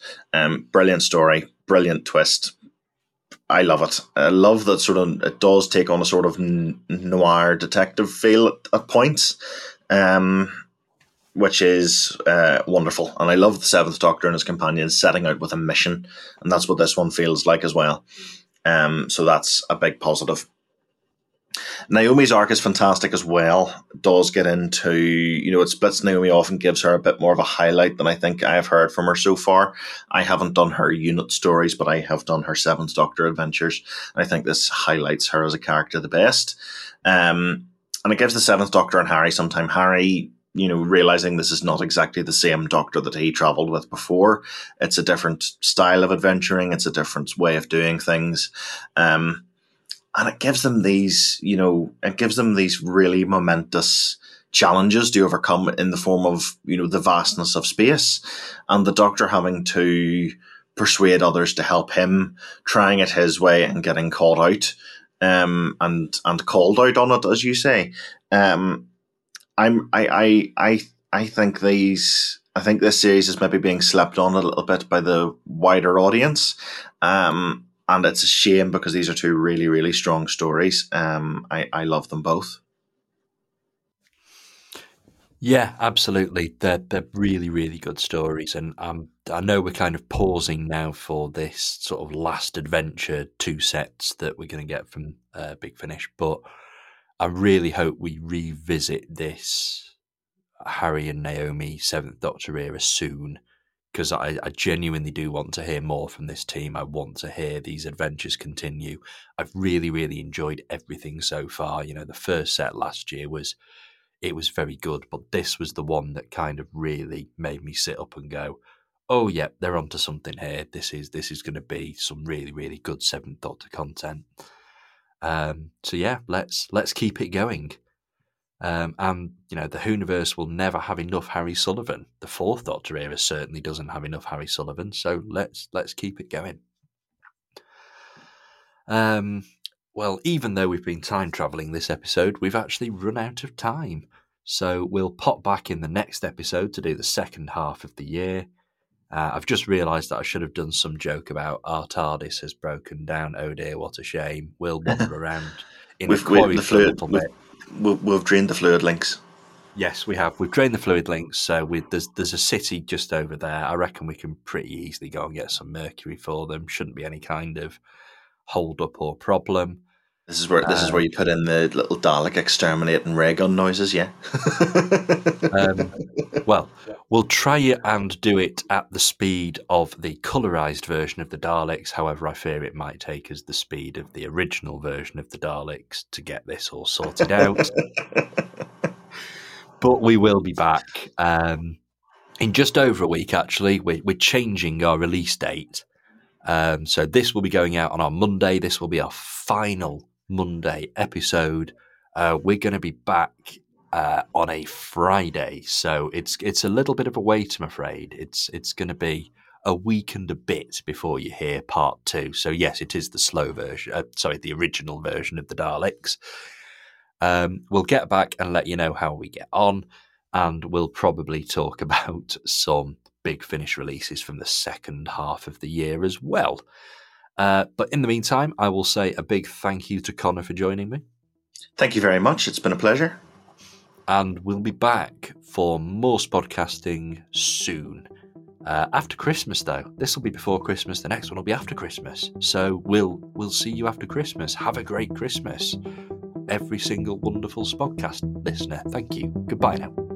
Brilliant story, brilliant twist. I love it. I love that sort of it does take on a sort of noir detective feel at points, which is wonderful. And I love the Seventh Doctor and his companions setting out with a mission, and that's what this one feels like as well. So that's a big positive. Naomi's arc is fantastic as well. It does get into, you know, it splits Naomi off and gives her a bit more of a highlight than I think I have heard from her so far. I haven't done her unit stories, but I have done her Seventh Doctor Adventures. And I think this highlights her as a character the best. And it gives the Seventh Doctor and Harry some time. Harry, you know, realizing this is not exactly the same Doctor that he traveled with before. It's a different style of adventuring. It's a different way of doing things. And it gives them these, you know, it gives them these really momentous challenges to overcome in the form of, you know, the vastness of space and the Doctor having to persuade others to help him, trying it his way and getting caught out, and called out on it, as you say. I think this series is maybe being slept on a little bit by the wider audience. And it's a shame because these are two really, really strong stories. I love them both. Yeah, absolutely. They're really, really good stories. And I know we're kind of pausing now for this sort of last adventure, 2 sets that we're going to get from Big Finish. But I really hope we revisit this Harry and Naomi 7th Doctor era soon. Because I genuinely do want to hear more from this team. I want to hear these adventures continue. I've really, really enjoyed everything so far. You know, the first set last year was very good, but this was the one that kind of really made me sit up and go, oh yeah, they're onto something here. This is going to be some really, really good Seventh Doctor content. So yeah, let's keep it going. And, you know, the Hooniverse will never have enough Harry Sullivan. The Fourth Doctor era certainly doesn't have enough Harry Sullivan, so let's keep it going. Well, even though we've been time travelling this episode, we've actually run out of time. So we'll pop back in the next episode to do the second half of the year. I've just realised that I should have done some joke about our TARDIS has broken down. Oh dear, what a shame. We'll wander around in a quarry for a little bit. We've drained the fluid links. Yes, we have. We've drained the fluid links. So there's a city just over there. I reckon we can pretty easily go and get some mercury for them. Shouldn't be any kind of hold up or problem. This is where you put in the little Dalek exterminating ray gun noises. Yeah. Well, we'll try it and do it at the speed of the colorized version of the Daleks. However, I fear it might take us the speed of the original version of the Daleks to get this all sorted out. But we will be back in just over a week. Actually, we're changing our release date, so this will be going out on our Monday. This will be our final Monday episode. We're going to be back on a Friday, so it's a little bit of a wait, I'm afraid. It's going to be a week and a bit before you hear part 2. So yes, it is the slow version, the original version of the Daleks. We'll get back and let you know how we get on, and we'll probably talk about some Big Finish releases from the second half of the year as well. But in the meantime, I will say a big thank you to Connor for joining me. Thank you very much. It's been a pleasure. And we'll be back for more spodcasting soon. After Christmas, though. This will be before Christmas. The next one will be after Christmas. So we'll see you after Christmas. Have a great Christmas. Every single wonderful spodcast listener. Thank you. Goodbye now.